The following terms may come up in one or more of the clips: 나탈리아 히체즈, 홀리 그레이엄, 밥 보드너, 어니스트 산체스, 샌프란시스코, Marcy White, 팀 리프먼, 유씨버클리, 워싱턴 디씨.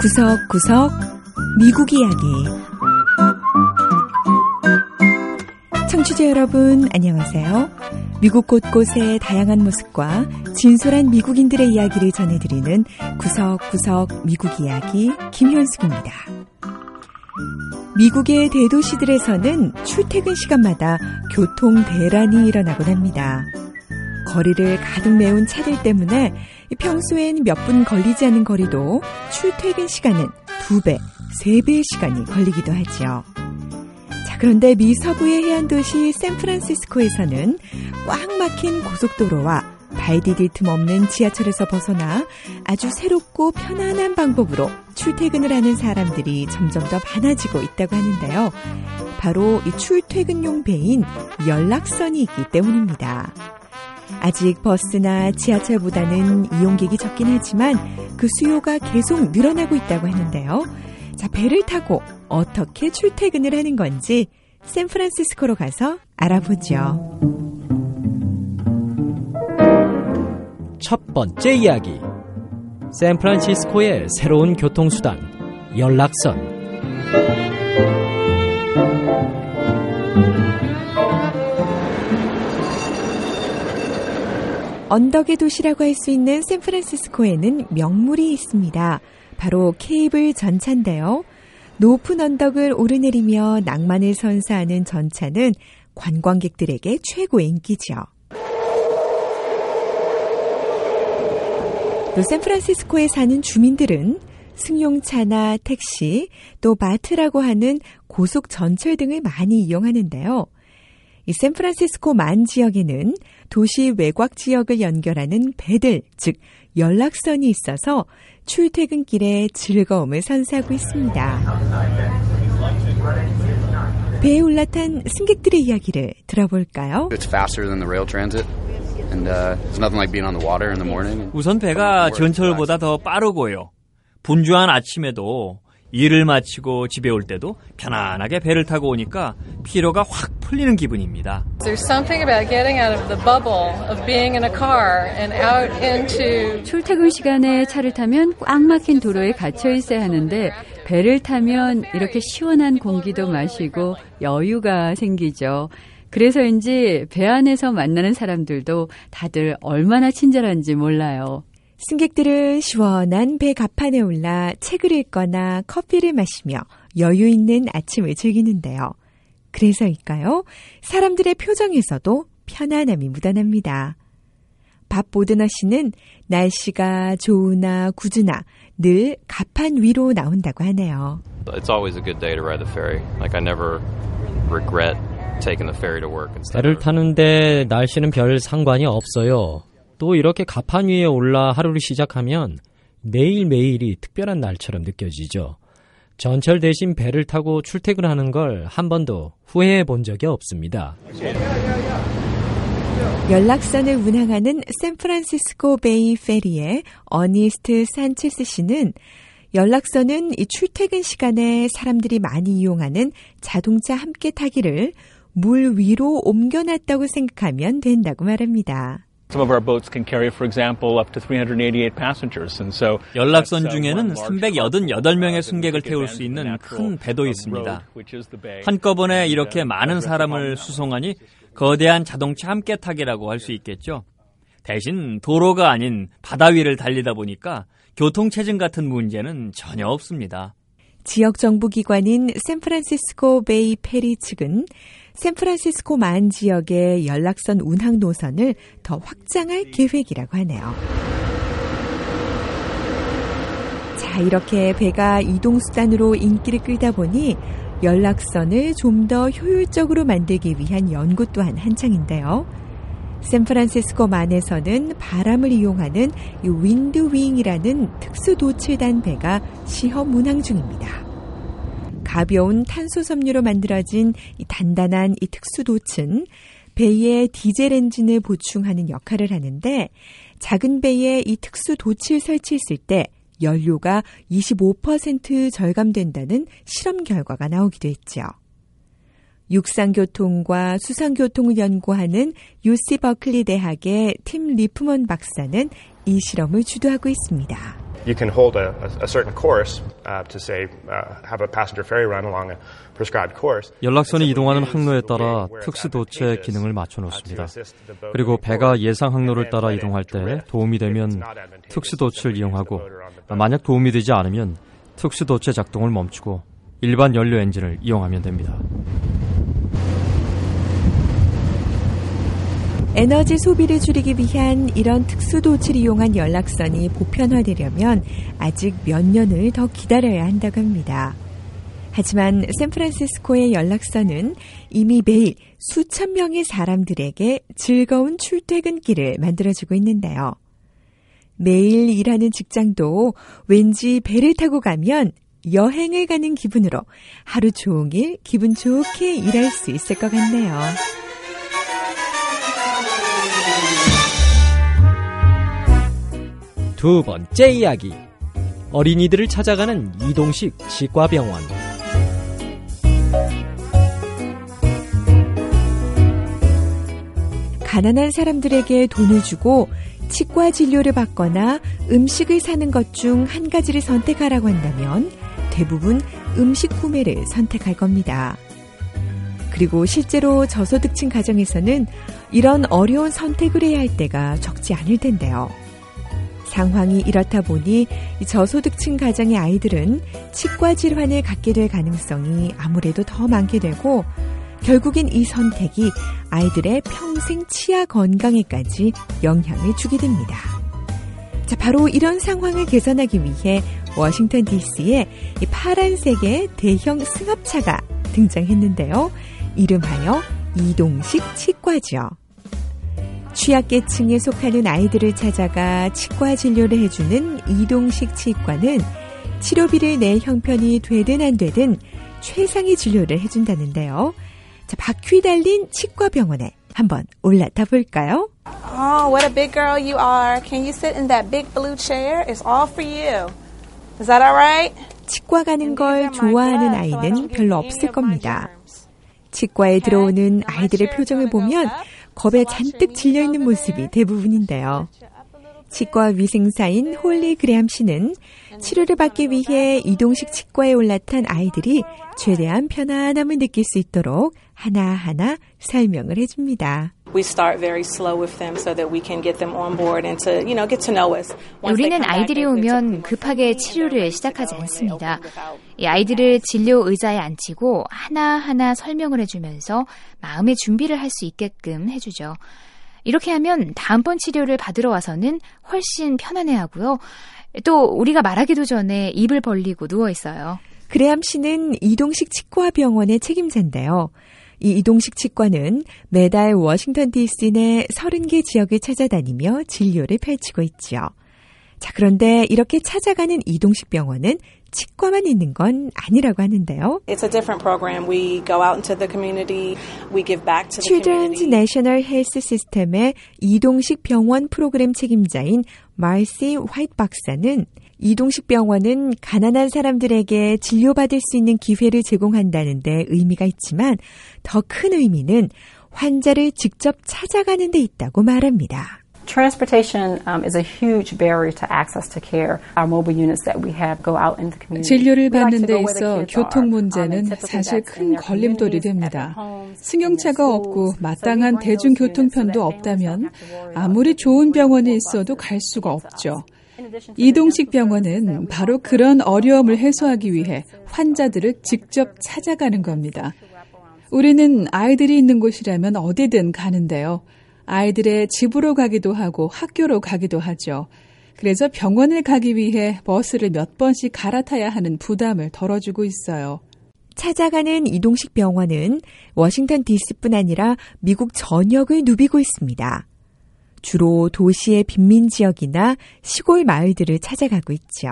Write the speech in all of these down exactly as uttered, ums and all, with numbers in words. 구석구석 미국 이야기. 청취자 여러분 안녕하세요. 미국 곳곳의 다양한 모습과 진솔한 미국인들의 이야기를 전해드리는 구석구석 미국 이야기 김현숙입니다. 미국의 대도시들에서는 출퇴근 시간마다 교통 대란이 일어나곤 합니다. 거리를 가득 메운 차들 때문에 평소엔 몇 분 걸리지 않은 거리도 출퇴근 시간은 두 배, 세 배의 시간이 걸리기도 하지요. 자, 그런데 미 서부의 해안도시 샌프란시스코에서는 꽉 막힌 고속도로와 발디딜 틈 없는 지하철에서 벗어나 아주 새롭고 편안한 방법으로 출퇴근을 하는 사람들이 점점 더 많아지고 있다고 하는데요. 바로 이 출퇴근용 배인 연락선이 있기 때문입니다. 아직 버스나 지하철보다는 이용객이 적긴 하지만 그 수요가 계속 늘어나고 있다고 하는데요. 자, 배를 타고 어떻게 출퇴근을 하는 건지 샌프란시스코로 가서 알아보죠. 첫 번째 이야기. 샌프란시스코의 새로운 교통수단, 연락선. 언덕의 도시라고 할 수 있는 샌프란시스코에는 명물이 있습니다. 바로 케이블 전차인데요. 높은 언덕을 오르내리며 낭만을 선사하는 전차는 관광객들에게 최고의 인기죠. 또 샌프란시스코에 사는 주민들은 승용차나 택시, 또 마트라고 하는 고속 전철 등을 많이 이용하는데요. 이 샌프란시스코 만 지역에는 도시 외곽 지역을 연결하는 배들, 즉 연락선이 있어서 출퇴근길에 즐거움을 선사하고 있습니다. 배에 올라탄 승객들의 이야기를 들어볼까요? 우선 배가 전철보다 더 빠르고요. 분주한 아침에도 일을 마치고 집에 올 때도 편안하게 배를 타고 오니까 피로가 확 풀리는 기분입니다. 출퇴근 시간에 차를 타면 꽉 막힌 도로에 갇혀 있어야 하는데 배를 타면 이렇게 시원한 공기도 마시고 여유가 생기죠. 그래서인지 배 안에서 만나는 사람들도 다들 얼마나 친절한지 몰라요. 승객들은 시원한 배 갑판에 올라 책을 읽거나 커피를 마시며 여유 있는 아침을 즐기는데요. 그래서일까요? 사람들의 표정에서도 편안함이 묻어납니다. 밥 보드너 씨는 날씨가 좋으나 구주나 늘 갑판 위로 나온다고 하네요. It's always a good day to ride the ferry. Like I never regret taking the ferry to work. 배를 타는데 날씨는 별 상관이 없어요. 또 이렇게 갑판 위에 올라 하루를 시작하면 매일매일이 특별한 날처럼 느껴지죠. 전철 대신 배를 타고 출퇴근하는 걸 한 번도 후회해 본 적이 없습니다. 연락선을 운항하는 샌프란시스코 베이 페리의 어니스트 산체스 씨는 연락선은 이 출퇴근 시간에 사람들이 많이 이용하는 자동차 함께 타기를 물 위로 옮겨놨다고 생각하면 된다고 말합니다. 연락선 중에는 삼백팔십팔 명의 승객을 태울 수 있는 큰 배도 있습니다. 한꺼번에 이렇게 많은 사람을 수송하니 거대한 자동차 함께 타기라고 할 수 있겠죠. 대신 도로가 아닌 바다 위를 달리다 보니까 교통체증 같은 문제는 전혀 없습니다. 지역정부기관인 샌프란시스코 베이 페리 측은 샌프란시스코 만 지역의 연락선 운항 노선을 더 확장할 계획이라고 하네요. 자, 이렇게 배가 이동수단으로 인기를 끌다 보니 연락선을 좀 더 효율적으로 만들기 위한 연구 또한 한창인데요. 샌프란시스코 만에서는 바람을 이용하는 이 윈드윙이라는 특수 도출단 배가 시험 운항 중입니다. 가벼운 탄소 섬유로 만들어진 이 단단한 이 특수 도트는 배의 디젤 엔진을 보충하는 역할을 하는데 작은 배에 이 특수 도트를 설치했을 때 연료가 이십오 퍼센트 절감된다는 실험 결과가 나오기도 했죠. 육상교통과 수상교통을 연구하는 유씨버클리 대학의 팀 리프먼 박사는 이 실험을 주도하고 있습니다. You can hold a, a certain course uh, to say uh, have a passenger ferry run along a prescribed course. 연락선이 이동하는 항로에 따라 특수 도체 기능을 맞춰 놓습니다. 그리고 배가 예상 항로를 따라 이동할 때 도움이 되면 특수 도체를 이용하고 만약 도움이 되지 않으면 특수 도체 작동을 멈추고 일반 연료 엔진을 이용하면 됩니다. 에너지 소비를 줄이기 위한 이런 특수도치를 이용한 연락선이 보편화되려면 아직 몇 년을 더 기다려야 한다고 합니다. 하지만 샌프란시스코의 연락선은 이미 매일 수천 명의 사람들에게 즐거운 출퇴근길을 만들어주고 있는데요. 매일 일하는 직장도 왠지 배를 타고 가면 여행을 가는 기분으로 하루 종일 기분 좋게 일할 수 있을 것 같네요. 두 번째 이야기. 어린이들을 찾아가는 이동식 치과병원. 가난한 사람들에게 돈을 주고 치과 진료를 받거나 음식을 사는 것 중 한 가지를 선택하라고 한다면 대부분 음식 구매를 선택할 겁니다. 그리고 실제로 저소득층 가정에서는 이런 어려운 선택을 해야 할 때가 적지 않을 텐데요. 상황이 이렇다 보니 저소득층 가정의 아이들은 치과 질환을 갖게 될 가능성이 아무래도 더 많게 되고 결국엔 이 선택이 아이들의 평생 치아 건강에까지 영향을 주게 됩니다. 자, 바로 이런 상황을 개선하기 위해 워싱턴 디씨에 이 파란색의 대형 승합차가 등장했는데요. 이름하여 이동식 치과죠. 취약계층에 속하는 아이들을 찾아가 치과 진료를 해주는 이동식 치과는 치료비를 낼 형편이 되든 안 되든 최상의 진료를 해준다는데요. 자, 바퀴 달린 치과병원에 한번 올라타 볼까요? Oh, what a big girl you are. Can you sit in that big blue chair? It's all for you. Is that all right? 치과 가는 걸 좋아하는 아이는 별로 없을 겁니다. 치과에 들어오는 아이들의 표정을 보면 겁에 잔뜩 질려있는 모습이 대부분인데요. 치과 위생사인 홀리 그레이엄 씨는 치료를 받기 위해 이동식 치과에 올라탄 아이들이 최대한 편안함을 느낄 수 있도록 하나하나 설명을 해줍니다. 우리는 아이들이 오면 급하게 치료를 시작하지 않습니다. 이 아이들을 진료 의자에 앉히고 하나하나 설명을 해주면서 마음의 준비를 할 수 있게끔 해주죠. 이렇게 하면 다음번 치료를 받으러 와서는 훨씬 편안해하고요. 또 우리가 말하기도 전에 입을 벌리고 누워 있어요. 그레이엄 씨는 이동식 치과병원의 책임자인데요. 이 이동식 치과는 매달 워싱턴 디씨 내 서른 개 지역을 찾아다니며 진료를 펼치고 있지요. 자, 그런데 이렇게 찾아가는 이동식 병원은 치과만 있는 건 아니라고 하는데요. Children's National Health System의 이동식 병원 프로그램 책임자인 Marcy White 박사는 이동식 병원은 가난한 사람들에게 진료받을 수 있는 기회를 제공한다는 데 의미가 있지만 더 큰 의미는 환자를 직접 찾아가는 데 있다고 말합니다. Transportation is a huge barrier to access to care. Our mobile units that we have go out in the community. 진료를 받는 데 있어 교통 문제는 사실 큰 걸림돌이 됩니다. 승용차가 없고 마땅한 대중교통편도 없다면 아무리 좋은 병원이 있어도 갈 수가 없죠. 이동식 병원은 바로 그런 어려움을 해소하기 위해 환자들을 직접 찾아가는 겁니다. 우리는 아이들이 있는 곳이라면 어디든 가는데요. 아이들의 집으로 가기도 하고 학교로 가기도 하죠. 그래서 병원을 가기 위해 버스를 몇 번씩 갈아타야 하는 부담을 덜어주고 있어요. 찾아가는 이동식 병원은 워싱턴 디씨뿐 아니라 미국 전역을 누비고 있습니다. 주로 도시의 빈민 지역이나 시골 마을들을 찾아가고 있죠.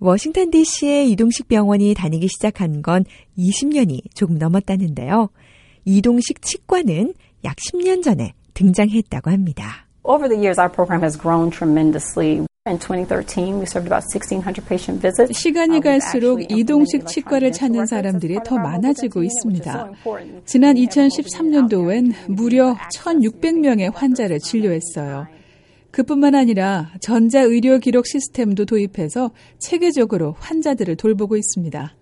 워싱턴 디씨의 이동식 병원이 다니기 시작한 건 이십 년이 조금 넘었다는데요. 이동식 치과는 약 십 년 전에 등장했다고 합니다. Over the years, our program has grown tremendously. 시간이 갈수록 이동식 치과를 찾는 사람들이 더 많아지고 있습니다. 지난 이천십삼 년도엔 무려 천육백 명의 환자를 진료했어요. 그뿐만 아니라 전자의료 기록 시스템도 도입해서 체계적으로 환자들을 돌보고 있습니다.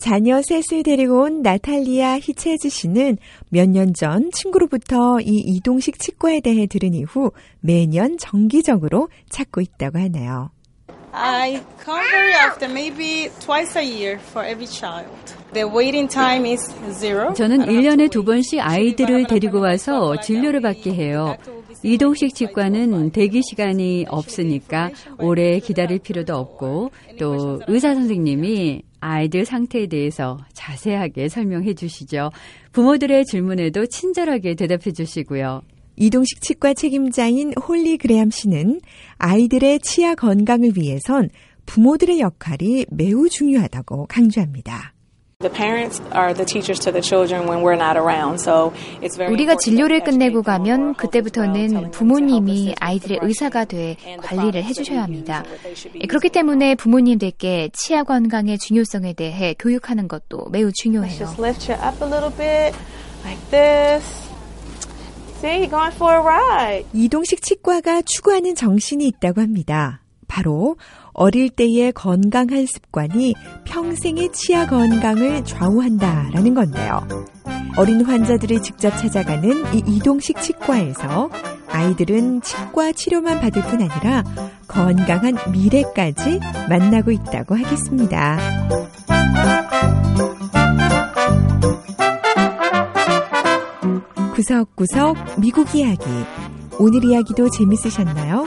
자녀 셋을 데리고 온 나탈리아 히체즈 씨는 몇 년 전 친구로부터 이 이동식 치과에 대해 들은 이후 매년 정기적으로 찾고 있다고 하네요. I come very often, maybe twice a year for every child. The waiting time is zero. 저는 일 년에 두 번씩 아이들을 데리고 와서 진료를 받게 해요. 이동식 치과는 대기 시간이 없으니까 오래 기다릴 필요도 없고 또 의사 선생님이 아이들 상태에 대해서 자세하게 설명해 주시죠. 부모들의 질문에도 친절하게 대답해 주시고요. 이동식 치과 책임자인 홀리 그레이엄 씨는 아이들의 치아 건강을 위해선 부모들의 역할이 매우 중요하다고 강조합니다. 우리가 진료를 끝내고 가면 그때부터는 부모님이 아이들의 의사가 돼 관리를 해주셔야 합니다. 그렇기 때문에 부모님들께 치아 건강의 중요성에 대해 교육하는 것도 매우 중요해요. 이동식 치과가 추구하는 정신이 있다고 합니다. 바로 어릴 때의 건강한 습관이 평생의 치아 건강을 좌우한다라는 건데요. 어린 환자들이 직접 찾아가는 이 이동식 치과에서 아이들은 치과 치료만 받을 뿐 아니라 건강한 미래까지 만나고 있다고 하겠습니다. 구석구석 미국 이야기. 오늘 이야기도 재밌으셨나요?